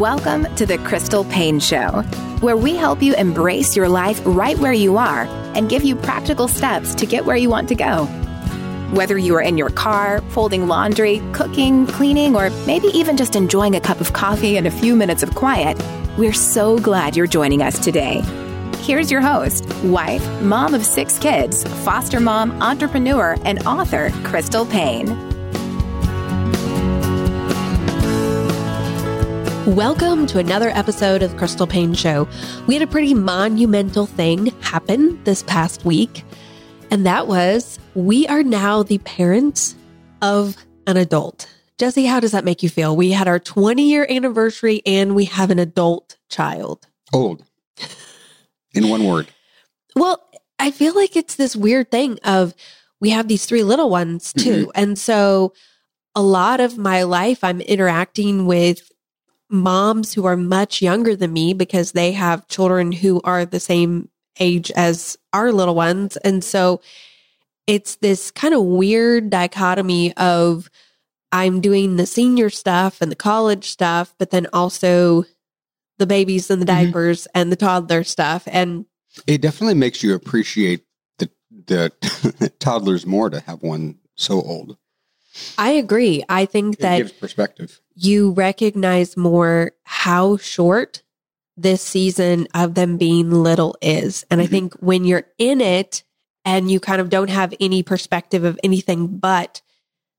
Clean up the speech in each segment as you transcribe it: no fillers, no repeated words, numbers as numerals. Welcome to the Crystal Payne Show, where we help you embrace your life right where you are and give you practical steps to get where you want to go. Whether you are in your car, folding laundry, cooking, cleaning, or maybe even just enjoying a cup of coffee and a few minutes of quiet, we're so glad you're joining us today. Here's your host, wife, mom of 6 kids, foster mom, entrepreneur, and author, Crystal Payne. Welcome to another episode of the Crystal Payne Show. We had a pretty monumental thing happen this past week, and that was we are now the parents of an adult. Jesse, how does that make you feel? We had our 20-year anniversary, and we have an adult child. Old. In one word. Well, I feel like it's this weird thing of we have these 3 little ones, too. Mm-hmm. And so a lot of my life, I'm interacting with moms who are much younger than me because they have children who are the same age as our little ones. And so it's this kind of weird dichotomy of I'm doing the senior stuff and the college stuff, but then also the babies and the diapers mm-hmm. and the toddler stuff. And it definitely makes you appreciate the toddlers more to have one so old. I agree. I think that gives perspective. You recognize more how short this season of them being little is. And mm-hmm. I think when you're in it and you kind of don't have any perspective of anything but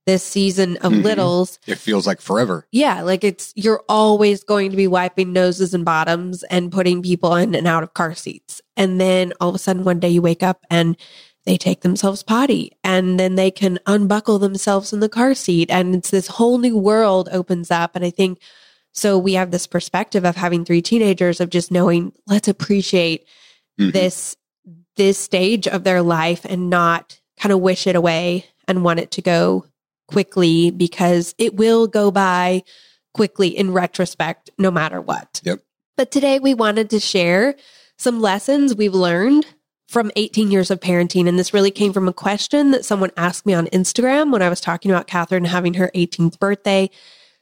this season of mm-hmm. littles, it feels like forever. Yeah. Like you're always going to be wiping noses and bottoms and putting people in and out of car seats. And then all of a sudden one day you wake up and they take themselves potty and then they can unbuckle themselves in the car seat. And it's this whole new world opens up. And I think so we have this perspective of having 3 teenagers of just knowing, let's appreciate mm-hmm. this stage of their life and not kind of wish it away and want it to go quickly because it will go by quickly in retrospect, no matter what. Yep. But today we wanted to share some lessons we've learned from 18 years of parenting. And this really came from a question that someone asked me on Instagram when I was talking about Catherine having her 18th birthday.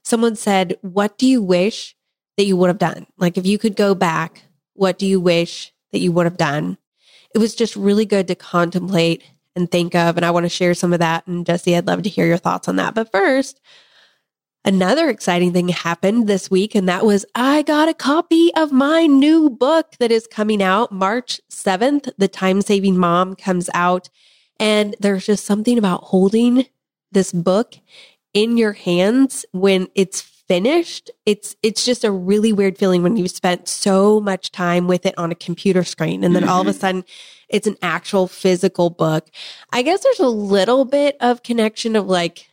Someone said, what do you wish that you would have done? Like if you could go back, what do you wish that you would have done? It was just really good to contemplate and think of. And I want to share some of that. And Jesse, I'd love to hear your thoughts on that. But first, another exciting thing happened this week, and that was I got a copy of my new book that is coming out March 7th. The Time Saving Mom comes out, and there's just something about holding this book in your hands when it's finished. It's just a really weird feeling when you've spent so much time with it on a computer screen, and then all of a sudden it's an actual physical book. I guess there's a little bit of connection of like,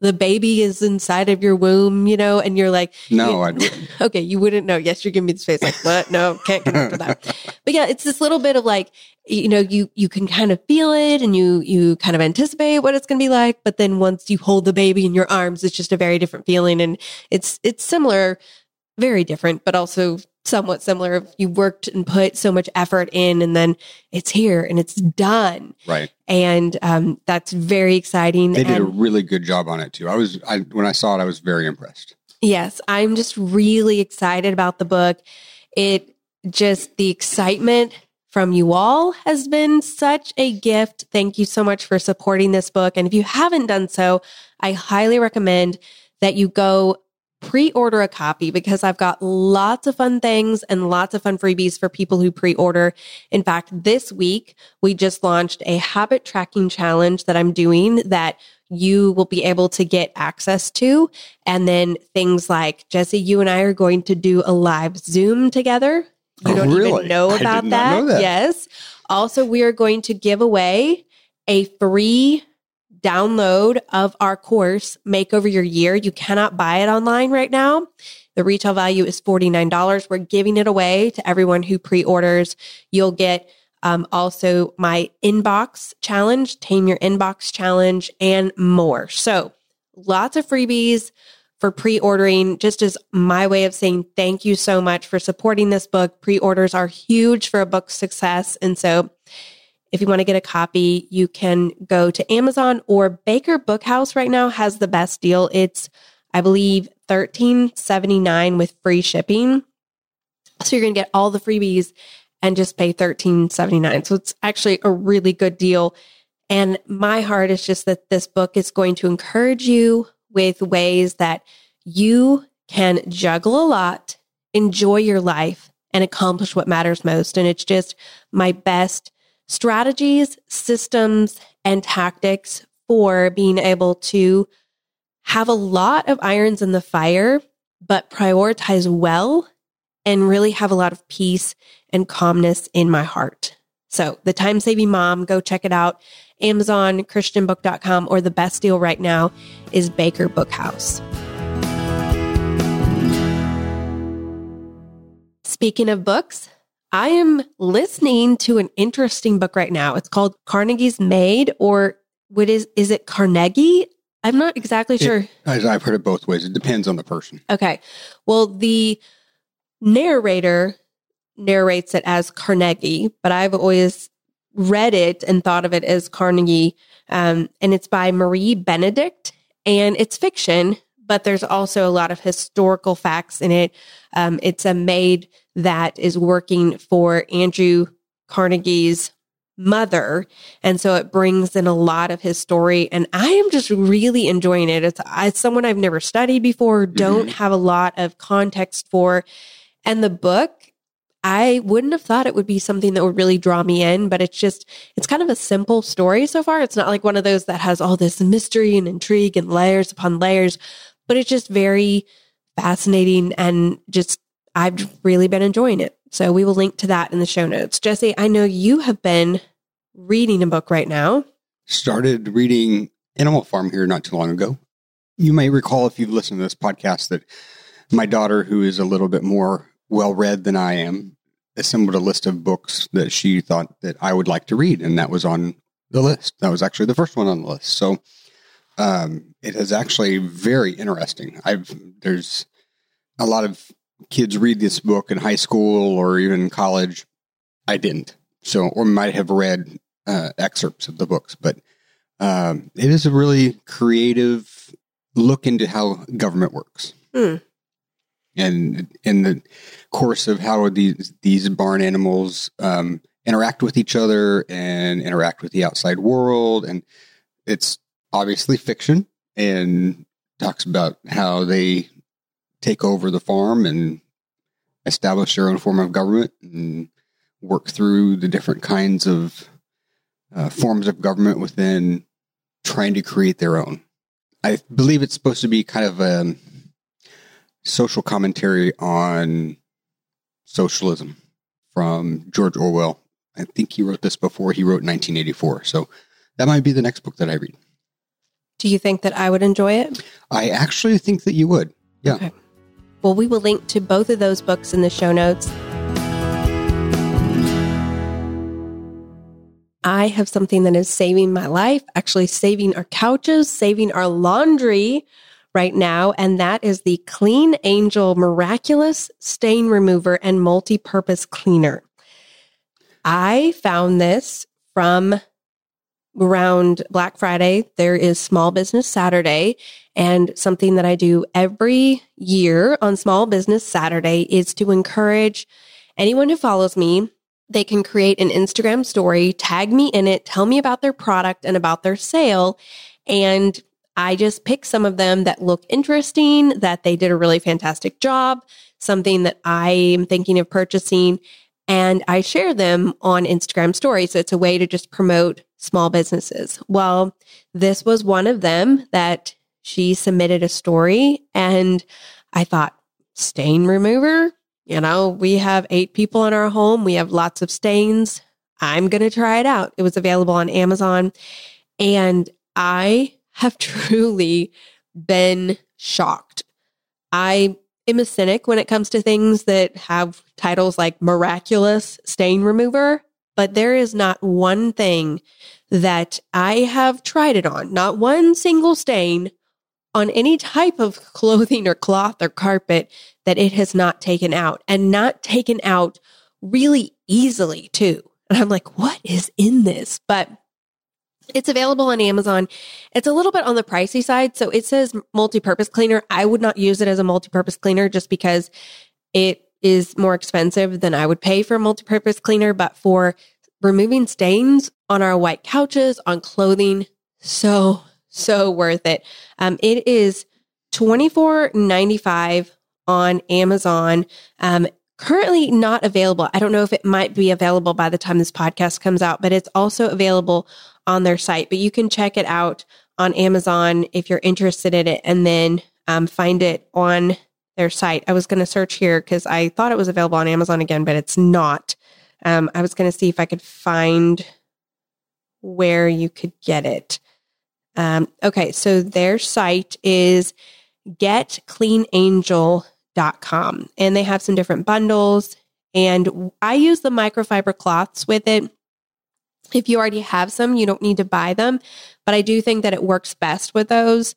the baby is inside of your womb, you know, and you're like, no, I wouldn't. Okay, you wouldn't know. Yes, you're giving me this face like, what? No, can't connect with that. But yeah, it's this little bit of like, you know, you can kind of feel it and you kind of anticipate what it's going to be like. But then once you hold the baby in your arms, it's just a very different feeling. And it's similar, very different, but also somewhat similar. You worked and put so much effort in, and then it's here and it's done. Right. And that's very exciting. They did a really good job on it too. When I saw it, I was very impressed. Yes. I'm just really excited about the book. It just, the excitement from you all has been such a gift. Thank you so much for supporting this book. And if you haven't done so, I highly recommend that you go pre-order a copy because I've got lots of fun things and lots of fun freebies for people who pre-order. In fact, this week, we just launched a habit tracking challenge that I'm doing that you will be able to get access to. And then things like, Jesse, you and I are going to do a live Zoom together. You don't even know about that. Yes. Also, we are going to give away a free download of our course, Make Over Your Year. You cannot buy it online right now. The retail value is $49. We're giving it away to everyone who pre-orders. You'll get also my inbox challenge, Tame Your Inbox challenge, and more. So lots of freebies for pre-ordering, just as my way of saying thank you so much for supporting this book. Pre-orders are huge for a book's success. And so if you want to get a copy, you can go to Amazon or Baker Bookhouse right now has the best deal. It's, I believe $13.79 with free shipping. So you're going to get all the freebies and just pay $13.79. So it's actually a really good deal. And my heart is just that this book is going to encourage you with ways that you can juggle a lot, enjoy your life, and accomplish what matters most. And it's just my best strategies, systems, and tactics for being able to have a lot of irons in the fire, but prioritize well and really have a lot of peace and calmness in my heart. So The Time-Saving Mom, go check it out. Amazon, christianbook.com, or the best deal right now is Baker Bookhouse. Speaking of books, I am listening to an interesting book right now. It's called Carnegie's Maid, or what is it Carnegie? I'm not exactly sure. I've heard it both ways. It depends on the person. Okay. Well, the narrator narrates it as Carnegie, but I've always read it and thought of it as Carnegie. And it's by Marie Benedict, and it's fiction, but there's also a lot of historical facts in it. It's a maid that is working for Andrew Carnegie's mother. And so it brings in a lot of his story. And I am just really enjoying it. It's someone I've never studied before, don't have a lot of context for. And the book, I wouldn't have thought it would be something that would really draw me in, but it's kind of a simple story so far. It's not like one of those that has all this mystery and intrigue and layers upon layers, but it's just very fascinating and just I've really been enjoying it. So we will link to that in the show notes. Jesse, I know you have been reading a book right now. Started reading Animal Farm here not too long ago. You may recall if you've listened to this podcast that my daughter, who is a little bit more well-read than I am, assembled a list of books that she thought that I would like to read. And that was on the list. That was actually the first one on the list. So it is actually very interesting. There's a lot of kids read this book in high school or even college. I didn't. So, or might have read excerpts of the books, but it is a really creative look into how government works. And in the course of how these barn animals interact with each other and interact with the outside world. And it's obviously fiction and talks about how they take over the farm and establish their own form of government and work through the different kinds of forms of government within trying to create their own. I believe it's supposed to be kind of a social commentary on socialism from George Orwell. I think he wrote this before he wrote 1984. So that might be the next book that I read. Do you think that I would enjoy it? I actually think that you would. Yeah. Okay. Well, we will link to both of those books in the show notes. I have something that is saving my life, actually saving our couches, saving our laundry right now, and that is the Clean Angel Miraculous Stain Remover and Multi-Purpose Cleaner. I found this from around Black Friday. There is Small Business Saturday, and something that I do every year on Small Business Saturday is to encourage anyone who follows me. They can create an Instagram story, tag me in it, tell me about their product and about their sale. And I just pick some of them that look interesting, that they did a really fantastic job, something that I am thinking of purchasing, and I share them on Instagram stories. So it's a way to just promote small businesses. Well, this was one of them that she submitted a story, and I thought, stain remover? You know, we have 8 people in our home. We have lots of stains. I'm going to try it out. It was available on Amazon, and I have truly been shocked. I am a cynic when it comes to things that have titles like Miraculous Stain Remover, but there is not one thing that I have tried it on, not one single stain on any type of clothing or cloth or carpet that it has not taken out, and not taken out really easily too. And I'm like, what is in this? But It's available on Amazon. It's a little bit on the pricey side. So it says multi-purpose cleaner. I would not use it as a multi-purpose cleaner just because it is more expensive than I would pay for a multi-purpose cleaner. But for removing stains on our white couches, on clothing, so worth it. It is $24.95 on Amazon. Currently not available. I don't know if it might be available by the time this podcast comes out, but it's also available on their site. But you can check it out on Amazon if you're interested in it, and then find it on their site. I was going to search here because I thought it was available on Amazon again, but it's not. I was going to see if I could find where you could get it. Okay, so their site is getcleanangel.com, and they have some different bundles, and I use the microfiber cloths with it. If you already have some, you don't need to buy them, but I do think that it works best with those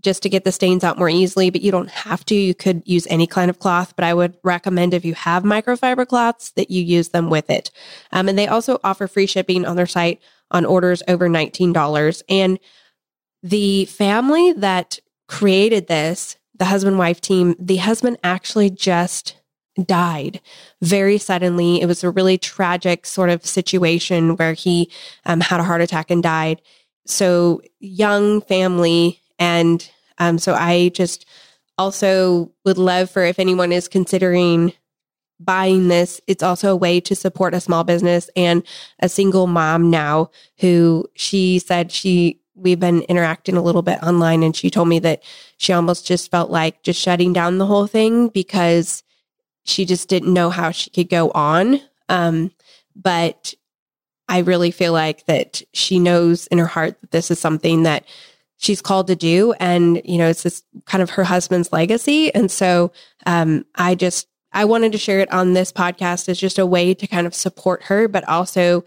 just to get the stains out more easily, but you don't have to. You could use any kind of cloth, but I would recommend if you have microfiber cloths that you use them with it. And they also offer free shipping on their site on orders over $19. And the family that created this, the husband-wife team, the husband actually just died very suddenly. It was a really tragic sort of situation where he had a heart attack and died. So young family. And so I just also would love for if anyone is considering buying this, it's also a way to support a small business and a single mom now who she said we've been interacting a little bit online, and she told me that she almost just felt like just shutting down the whole thing because she just didn't know how she could go on. But I really feel like that she knows in her heart that this is something that she's called to do. And, you know, it's this kind of her husband's legacy. And so I wanted to share it on this podcast as just a way to kind of support her, but also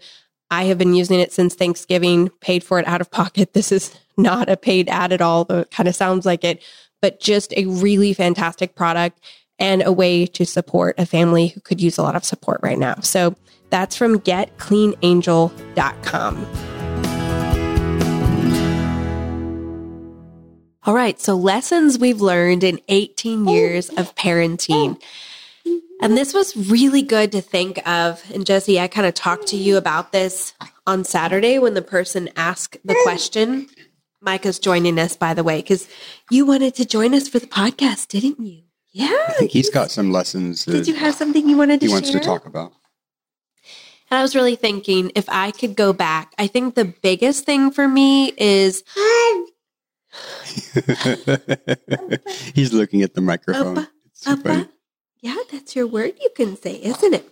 I have been using it since Thanksgiving, paid for it out of pocket. This is not a paid ad at all, though it kind of sounds like it, but just a really fantastic product and a way to support a family who could use a lot of support right now. So that's from getcleanangel.com. All right, so lessons we've learned in 18 years of parenting. And this was really good to think of. And Jesse, I kind of talked to you about this on Saturday when the person asked the question. Micah's joining us, by the way, because you wanted to join us for the podcast, didn't you? Yeah. I think he's got some lessons. Did you have something you wanted to share? He wants to talk about. And I was really thinking if I could go back, I think the biggest thing for me is... He's looking at the microphone. Opa, so opa. Yeah, that's your word you can say, isn't it?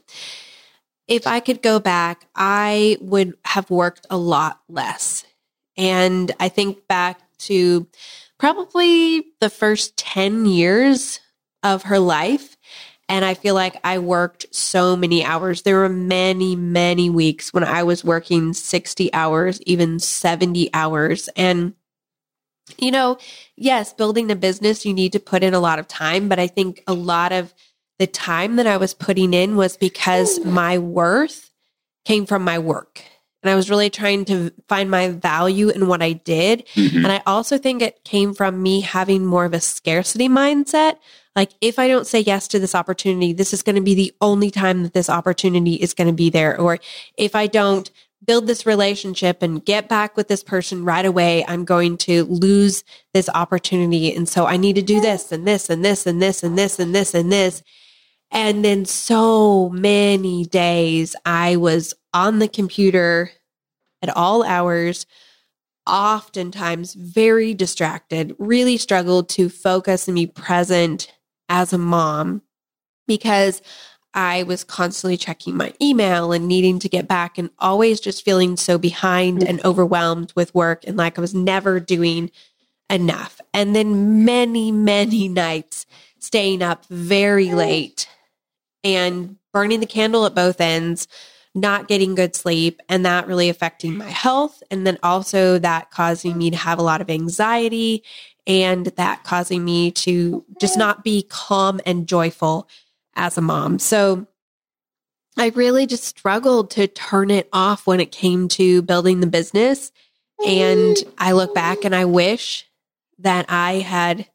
If I could go back, I would have worked a lot less. And I think back to probably the first 10 years of her life. And I feel like I worked so many hours. There were many, many weeks when I was working 60 hours, even 70 hours. And you know, yes, building a business, you need to put in a lot of time, but I think a lot of the time that I was putting in was because my worth came from my work. And I was really trying to find my value in what I did. Mm-hmm. And I also think it came from me having more of a scarcity mindset. Like, if I don't say yes to this opportunity, this is going to be the only time that this opportunity is going to be there. Or if I don't build this relationship and get back with this person right away, I'm going to lose this opportunity. And so I need to do this and this and this and this and this and this and this. And then so many days I was on the computer at all hours, oftentimes very distracted, really struggled to focus and be present as a mom because I was constantly checking my email and needing to get back and always just feeling so behind and overwhelmed with work and like I was never doing enough. And then many, many nights staying up very late and burning the candle at both ends, not getting good sleep, and that really affecting my health. And then also that causing me to have a lot of anxiety and that causing me to just not be calm and joyful as a mom. So I really just struggled to turn it off when it came to building the business. And I look back and I wish that I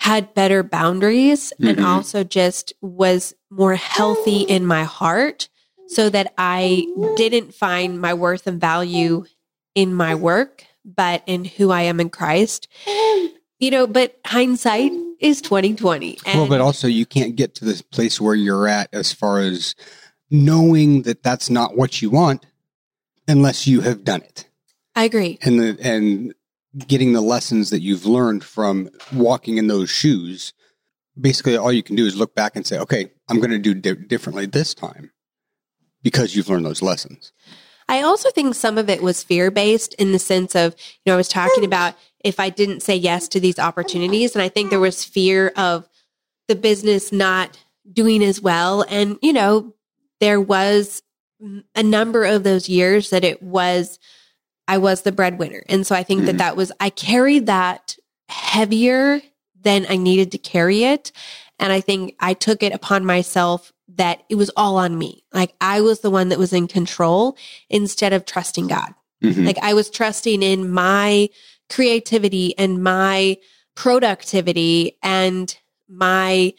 had better boundaries and also just was more healthy in my heart so that I didn't find my worth and value in my work, but in who I am in Christ. You know, but hindsight is 20/20. Well, but also you can't get to the place where you're at as far as knowing that that's not what you want unless you have done it. I agree. And getting the lessons that you've learned from walking in those shoes, basically all you can do is look back and say, okay, I'm going to do differently this time because you've learned those lessons. I also think some of it was fear-based in the sense of, you know, I was talking about if I didn't say yes to these opportunities, and I think there was fear of the business not doing as well. And, you know, there was a number of those years that I was the breadwinner. And so I think that was, I carried that heavier than I needed to carry it. And I think I took it upon myself that it was all on me. Like I was the one that was in control instead of trusting God. Mm-hmm. Like I was trusting in my creativity and my productivity and my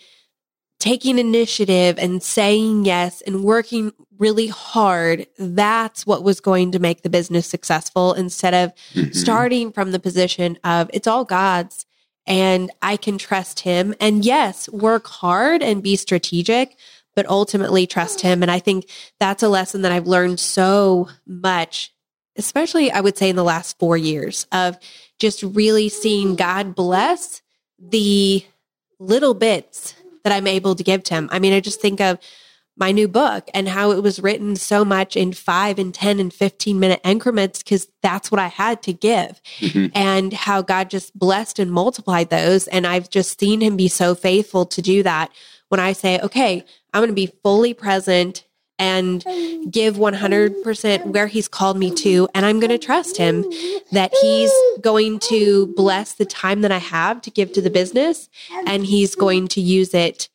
taking initiative and saying yes and working really hard. That's what was going to make the business successful instead of starting from the position of it's all God's and I can trust him. And yes, work hard and be strategic, but ultimately trust him. And I think that's a lesson that I've learned so much, especially I would say in the last 4 years of just really seeing God bless the little bits that I'm able to give to him. I mean, I just think of my new book and how it was written so much in 5 and 10 and 15-minute increments because that's what I had to give and how God just blessed and multiplied those. And I've just seen him be so faithful to do that when I say, okay, I'm going to be fully present and give 100% where he's called me to. And I'm going to trust him that he's going to bless the time that I have to give to the business and he's going to use it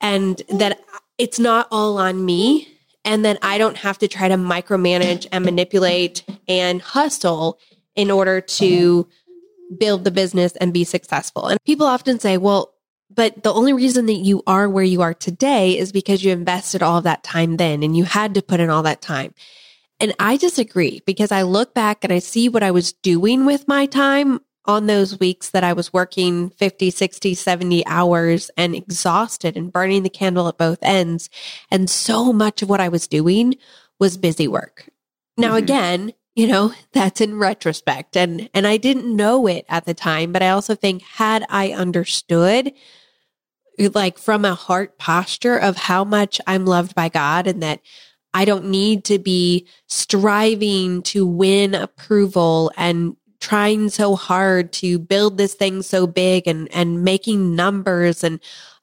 and that it's not all on me and that I don't have to try to micromanage and manipulate and hustle in order to build the business and be successful. And people often say, well, but the only reason that you are where you are today is because you invested all of that time then and you had to put in all that time. And I disagree because I look back and I see what I was doing with my time on those weeks that I was working 50, 60, 70 hours and exhausted and burning the candle at both ends. And so much of what I was doing was busy work. Now, again, you know, that's in retrospect. And I didn't know it at the time, but I also think had I understood like from a heart posture of how much I'm loved by God and that I don't need to be striving to win approval and trying so hard to build this thing so big and making numbers and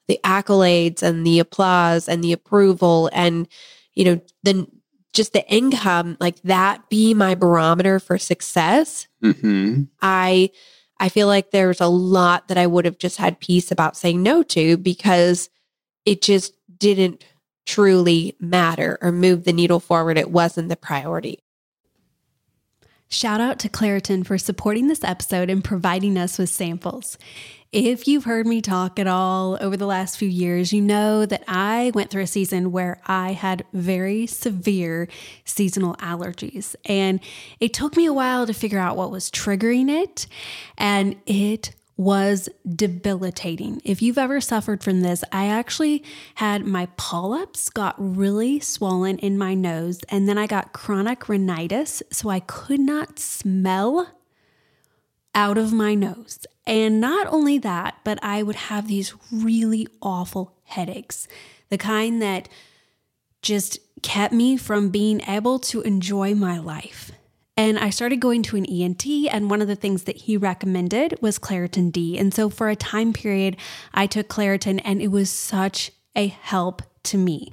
the accolades and the applause and the approval and, you know, just the income, like that be my barometer for success. I feel like there's a lot that I would have just had peace about saying no to because it just didn't truly matter or move the needle forward. It wasn't the priority. Shout out to Claritin for supporting this episode and providing us with samples. If you've heard me talk at all over the last few years, you know that I went through a season where I had very severe seasonal allergies, and it took me a while to figure out what was triggering it, and it was debilitating. If you've ever suffered from this, I actually had my polyps got really swollen in my nose, and then I got chronic rhinitis, so I could not smell out of my nose. And not only that, but I would have these really awful headaches, the kind that just kept me from being able to enjoy my life. And I started going to an ENT, and one of the things that he recommended was Claritin D. And so for a time period, I took Claritin, and it was such a help to me.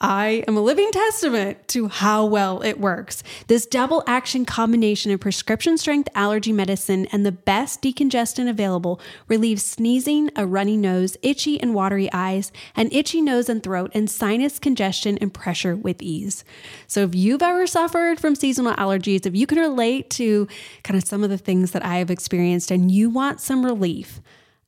I am a living testament to how well it works. This double action combination of prescription strength allergy medicine and the best decongestant available relieves sneezing, a runny nose, itchy and watery eyes, an itchy nose and throat, and sinus congestion and pressure with ease. So if you've ever suffered from seasonal allergies, if you can relate to kind of some of the things that I have experienced and you want some relief,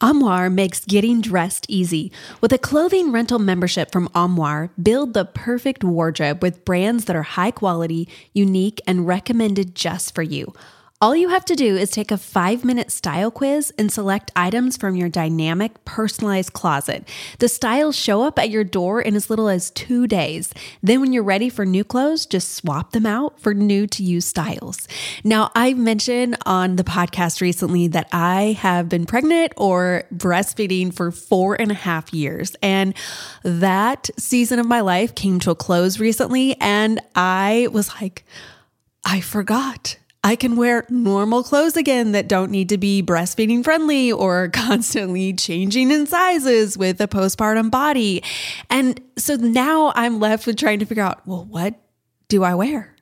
Armoire makes getting dressed easy. With a clothing rental membership from Armoire, build the perfect wardrobe with brands that are high quality, unique, and recommended just for you. All you have to do is take a 5-minute style quiz and select items from your dynamic, personalized closet. The styles show up at your door in as little as 2 days. Then when you're ready for new clothes, just swap them out for new to use styles. Now, I've mentioned on the podcast recently that I have been pregnant or breastfeeding for 4.5 years. And that season of my life came to a close recently. And I was like, I forgot. I can wear normal clothes again that don't need to be breastfeeding friendly or constantly changing in sizes with a postpartum body. And so now I'm left with trying to figure out, well, what do I wear?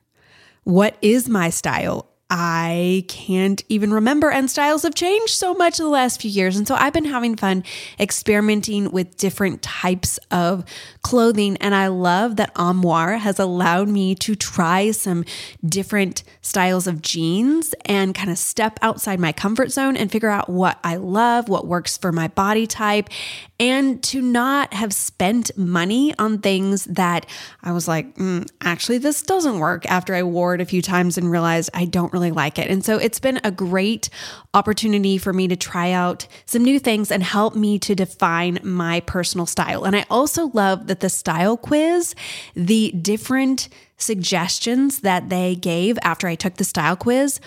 What is my style? I can't even remember, and styles have changed so much in the last few years. And so I've been having fun experimenting with different types of clothing. And I love that Armoire has allowed me to try some different styles of jeans and kind of step outside my comfort zone and figure out what I love, what works for my body type, and to not have spent money on things that I was like, actually, this doesn't work after I wore it a few times and realized I don't really like it. And so it's been a great opportunity for me to try out some new things and help me to define my personal style. And I also love that the style quiz, the different suggestions that they gave after I took the style quiz,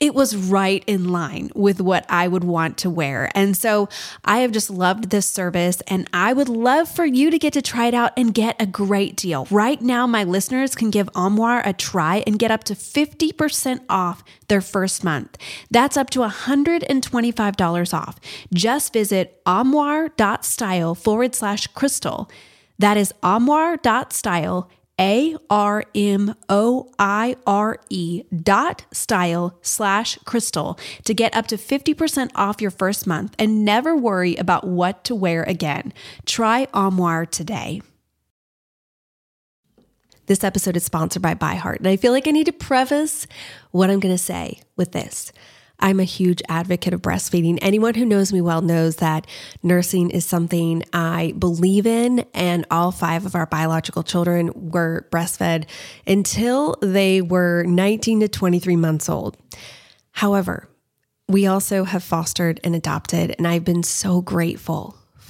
it was right in line with what I would want to wear. And so I have just loved this service, and I would love for you to get to try it out and get a great deal. Right now, my listeners can give Armoire a try and get up to 50% off their first month. That's up to $125 off. Just visit armoire.style/crystal. That is armoire.style. ARMOIRE.style/crystal to get up to 50% off your first month and never worry about what to wear again. Try Armoire today. This episode is sponsored by ByHeart, and I feel like I need to preface what I'm going to say with this. I'm a huge advocate of breastfeeding. Anyone who knows me well knows that nursing is something I believe in, and all 5 of our biological children were breastfed until they were 19 to 23 months old. However, we also have fostered and adopted, and I've been so grateful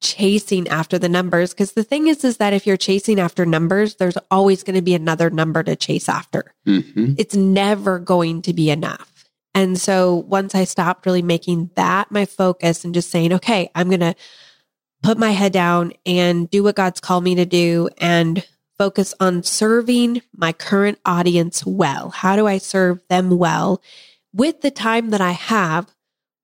chasing after the numbers, because the thing is that if you're chasing after numbers, there's always going to be another number to chase after. Mm-hmm. It's never going to be enough. And so once I stopped really making that my focus and just saying, okay, I'm going to put my head down and do what God's called me to do and focus on serving my current audience well. How do I serve them well with the time that I have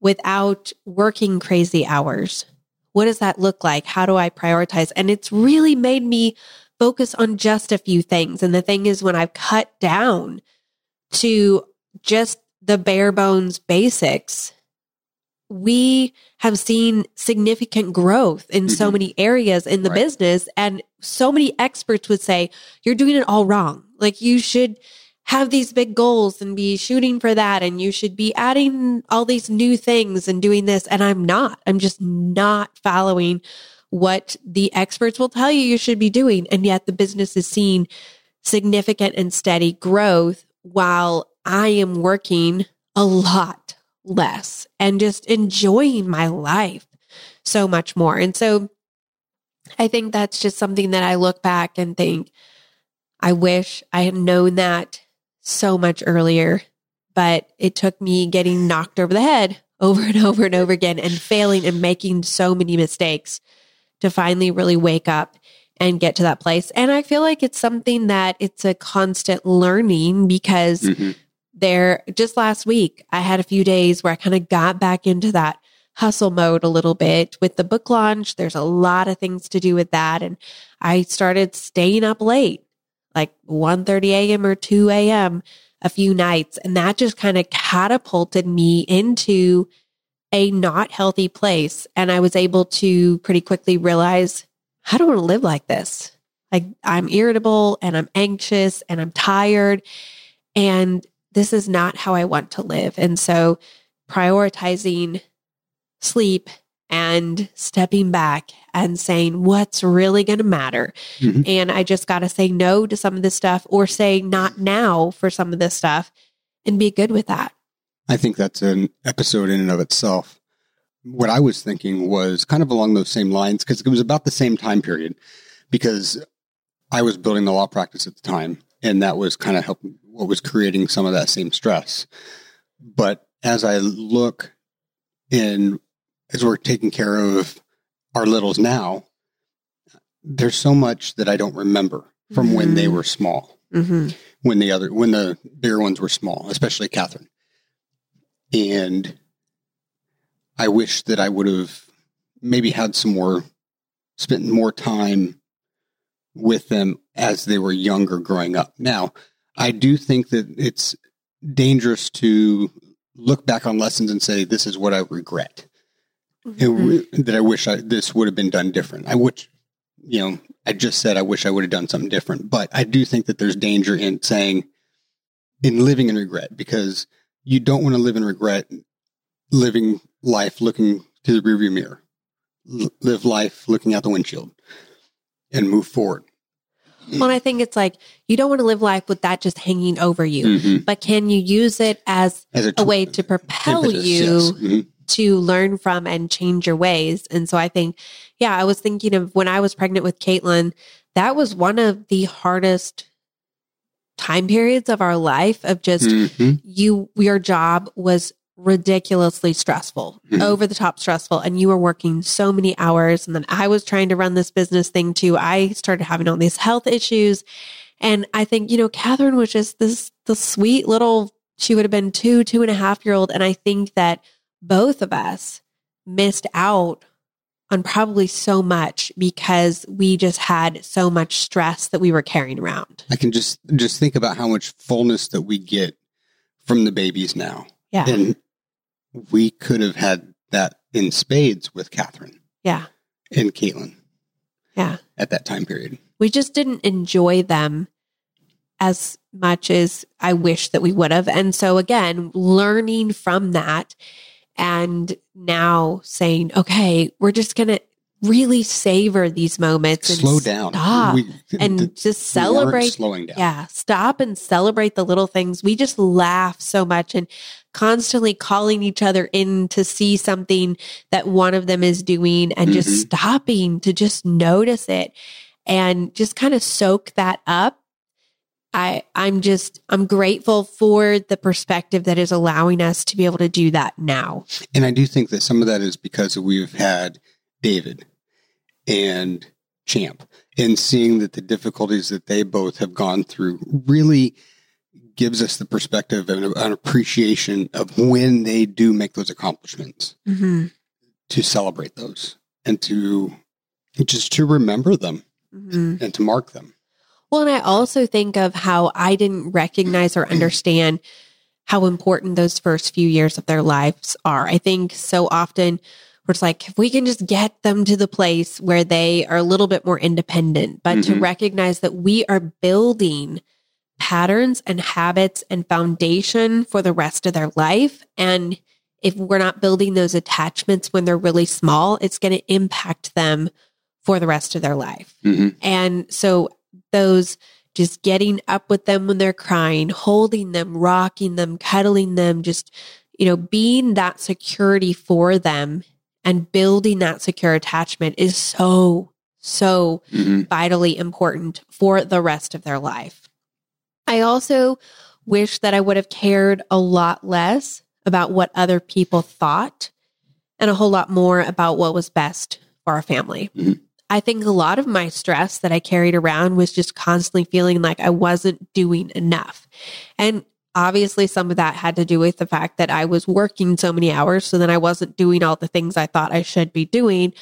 without working crazy hours? What does that look like? How do I prioritize? And it's really made me focus on just a few things. And the thing is, when I've cut down to just the bare bones basics, we have seen significant growth in so many areas in the business. And so many experts would say, you're doing it all wrong. Like, you should have these big goals and be shooting for that. And you should be adding all these new things and doing this. And I'm not. I'm just not following what the experts will tell you should be doing. And yet the business is seeing significant and steady growth while I am working a lot less and just enjoying my life so much more. And so I think that's just something that I look back and think, I wish I had known that so much earlier, but it took me getting knocked over the head over and over and over again and failing and making so many mistakes to finally really wake up and get to that place. And I feel like it's something that it's a constant learning, because there, just last week, I had a few days where I kind of got back into that hustle mode a little bit with the book launch. There's a lot of things to do with that. And I started staying up late, like 1:30 a.m. or 2 a.m. a few nights. And that just kind of catapulted me into a not healthy place. And I was able to pretty quickly realize, I don't want to live like this. Like, I'm irritable and I'm anxious and I'm tired, and this is not how I want to live. And so prioritizing sleep and stepping back and saying, what's really going to matter? And I just got to say no to some of this stuff, or say not now for some of this stuff, and be good with that. I think that's an episode in and of itself. What I was thinking was kind of along those same lines, because it was about the same time period, because I was building the law practice at the time, and that was kind of helping, what was creating some of that same stress. But as I look in, as we're taking care of our littles now, there's so much that I don't remember from when they were small, when the bigger ones were small, especially Catherine. And I wish that I would have maybe had some more, spent more time with them as they were younger growing up. Now, I do think that it's dangerous to look back on lessons and say, this is what I regret. That I wish this would have been done different. I would, I just said, I wish I would have done something different, but I do think that there's danger in saying, in living in regret, because you don't want to live in regret living life looking to the rearview mirror. Live life looking out the windshield and move forward. Well, and I think it's like, you don't want to live life with that just hanging over you, but can you use it as a way to propel you to learn from and change your ways? And so I think, I was thinking of when I was pregnant with Caitlin, that was one of the hardest time periods of our life, of just your job was ridiculously stressful, over the top stressful. And you were working so many hours. And then I was trying to run this business thing too. I started having all these health issues. And I think, Catherine was just the sweet little, she would have been 2.5 year old. And I think that both of us missed out on probably so much because we just had so much stress that we were carrying around. I can just think about how much fullness that we get from the babies now. Yeah. And we could have had that in spades with Catherine. Yeah. And Caitlin. Yeah. At that time period. We just didn't enjoy them as much as I wish that we would have. And so again, learning from that and now saying, okay, we're just going to really savor these moments and slow down and just celebrate. Slowing down. Yeah. Stop and celebrate the little things. We just laugh so much and constantly calling each other in to see something that one of them is doing and just stopping to just notice it and just kind of soak that up. I'm grateful for the perspective that is allowing us to be able to do that now. And I do think that some of that is because we've had David and Champ, and seeing that the difficulties that they both have gone through really gives us the perspective and an appreciation of when they do make those accomplishments, to celebrate those and to just to remember them and to mark them. Well, and I also think of how I didn't recognize or understand how important those first few years of their lives are. I think so often we're just like, if we can just get them to the place where they are a little bit more independent, but to recognize that we are building patterns and habits and foundation for the rest of their life. And if we're not building those attachments when they're really small, it's going to impact them for the rest of their life. And so those just getting up with them when they're crying, holding them, rocking them, cuddling them, just, you know, being that security for them and building that secure attachment is so vitally important for the rest of their life. I also wish that I would have cared a lot less about what other people thought and a whole lot more about what was best for our family. I think a lot of my stress that I carried around was just constantly feeling like I wasn't doing enough. And obviously some of that had to do with the fact that I was working so many hours, so then I wasn't doing all the things I thought I should be doing.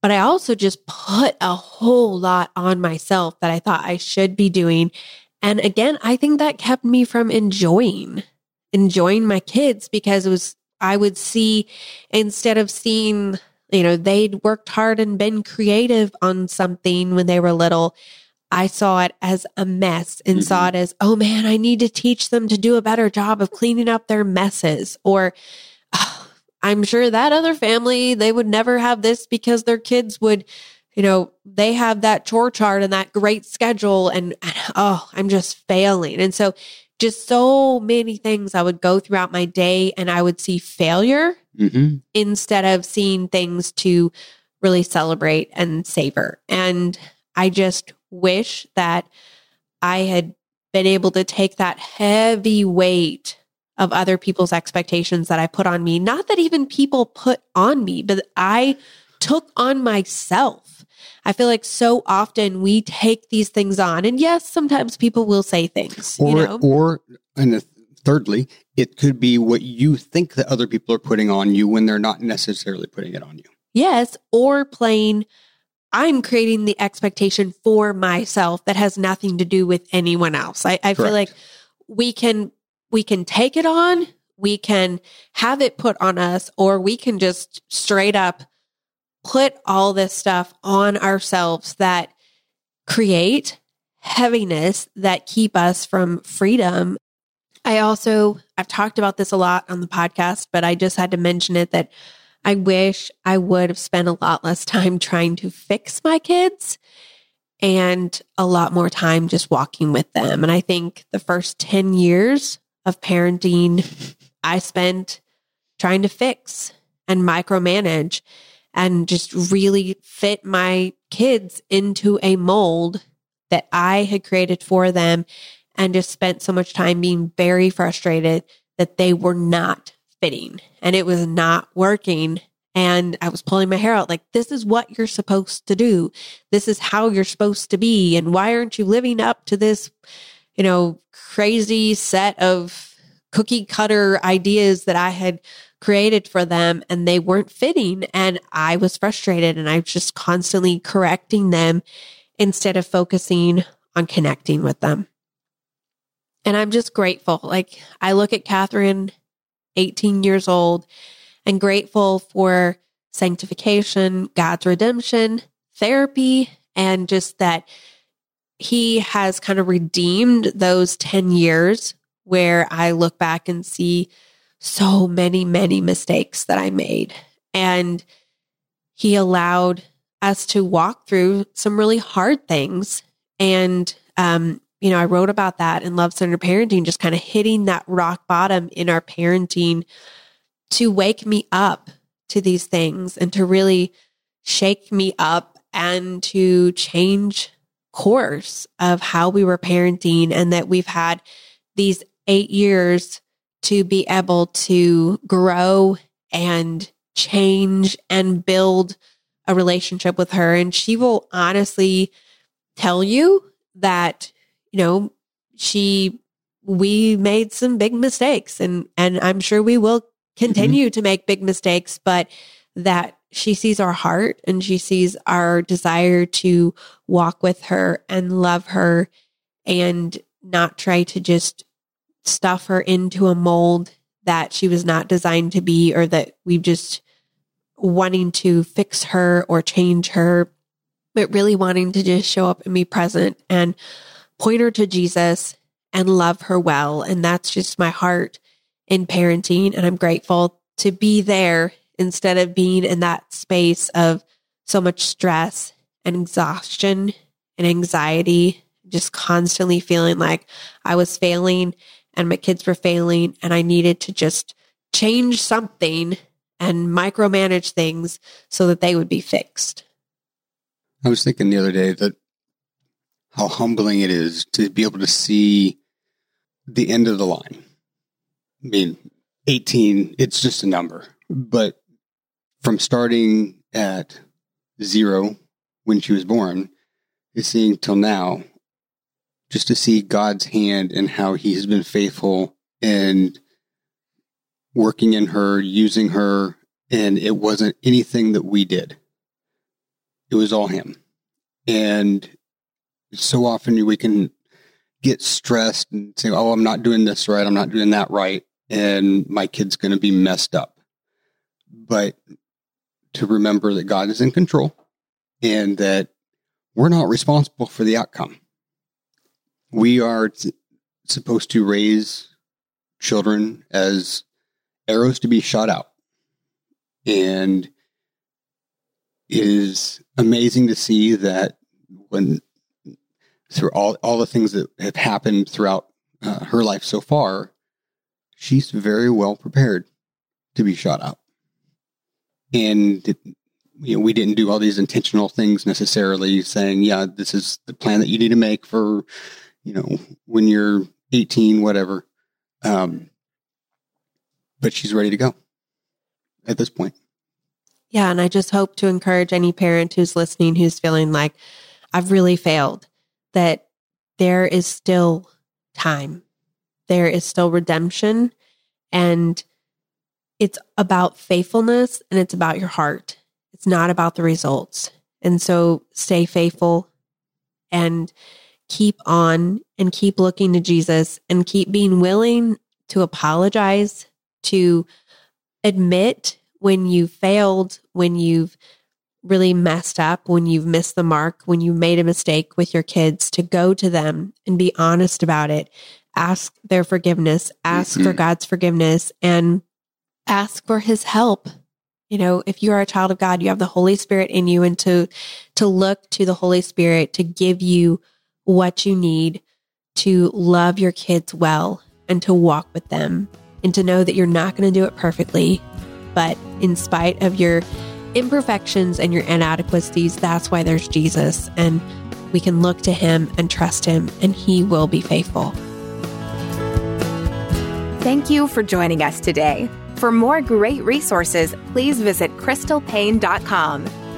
But I also just put a whole lot on myself that I thought I should be doing. And again, I think that kept me from enjoying my kids, because it was, I would see, instead of seeing, you know, they'd worked hard and been creative on something when they were little, I saw it as a mess and saw it as, oh man, I need to teach them to do a better job of cleaning up their messes. Or oh, I'm sure that other family, they would never have this because their kids would, you know, they have that chore chart and that great schedule, and oh, I'm just failing. And so just so many things I would go throughout my day and I would see failure instead of seeing things to really celebrate and savor. And I just wish that I had been able to take that heavy weight of other people's expectations that I put on me. Not that even people put on me, but I took on myself. I feel like so often we take these things on, and yes, sometimes people will say things, or, you know? Or, and thirdly, it could be what you think that other people are putting on you when they're not necessarily putting it on you. Yes. Or playing, I'm creating the expectation for myself that has nothing to do with anyone else. I feel like we can take it on, we can have it put on us, or we can just straight up put all this stuff on ourselves that create heaviness that keep us from freedom. I've talked about this a lot on the podcast, but I just had to mention it, that I wish I would have spent a lot less time trying to fix my kids and a lot more time just walking with them. And I think the first 10 years of parenting, I spent trying to fix and micromanage and just really fit my kids into a mold that I had created for them, and just spent so much time being very frustrated that they were not fitting and it was not working. And I was pulling my hair out like, this is what you're supposed to do. This is how you're supposed to be. And why aren't you living up to this, you know, crazy set of cookie cutter ideas that I had created for them, and they weren't fitting. And I was frustrated, and I was just constantly correcting them instead of focusing on connecting with them. And I'm just grateful. Like, I look at Catherine, 18 years old, and grateful for sanctification, God's redemption, therapy, and just that he has kind of redeemed those 10 years where I look back and see so many, many mistakes that I made. And he allowed us to walk through some really hard things. And, you know, I wrote about that in Love Center Parenting, just kind of hitting that rock bottom in our parenting to wake me up to these things and to really shake me up and to change course of how we were parenting, and that we've had these 8 years to be able to grow and change and build a relationship with her. And she will honestly tell you that, you know, we made some big mistakes, and I'm sure we will continue to make big mistakes, but that she sees our heart and she sees our desire to walk with her and love her and not try to just stuff her into a mold that she was not designed to be, or that we just wanting to fix her or change her, but really wanting to just show up and be present and point her to Jesus and love her well. And that's just my heart in parenting. And I'm grateful to be there instead of being in that space of so much stress and exhaustion and anxiety, just constantly feeling like I was failing and my kids were failing and I needed to just change something and micromanage things so that they would be fixed. I was thinking the other day that how humbling it is to be able to see the end of the line. I mean, 18, it's just a number. But from starting at 0 when she was born, to seeing till now, just to see God's hand and how he has been faithful and working in her, using her, and it wasn't anything that we did. It was all him. And so often we can get stressed and say, oh, I'm not doing this right, I'm not doing that right, and my kid's going to be messed up. But to remember that God is in control and that we're not responsible for the outcome. We are supposed to raise children as arrows to be shot out. And it is amazing to see that when through all the things that have happened throughout her life so far, she's very well prepared to be shot out. And, you know, we didn't do all these intentional things necessarily saying, yeah, this is the plan that you need to make for, you know, when you're 18, whatever. But she's ready to go at this point. Yeah. And I just hope to encourage any parent who's listening, who's feeling like I've really failed, that there is still time. There is still redemption. And it's about faithfulness, and it's about your heart. It's not about the results. And so stay faithful and keep on and keep looking to Jesus and keep being willing to apologize, to admit when you've failed, when you've really messed up, when you've missed the mark, when you made a mistake with your kids, to go to them and be honest about it. Ask their forgiveness, ask for God's forgiveness, and ask for his help. You know, if you are a child of God, you have the Holy Spirit in you, and to look to the Holy Spirit to give you what you need to love your kids well and to walk with them, and to know that you're not going to do it perfectly. But in spite of your imperfections and your inadequacies, that's why there's Jesus, and we can look to him and trust him, and he will be faithful. Thank you for joining us today. For more great resources, please visit crystalpayne.com.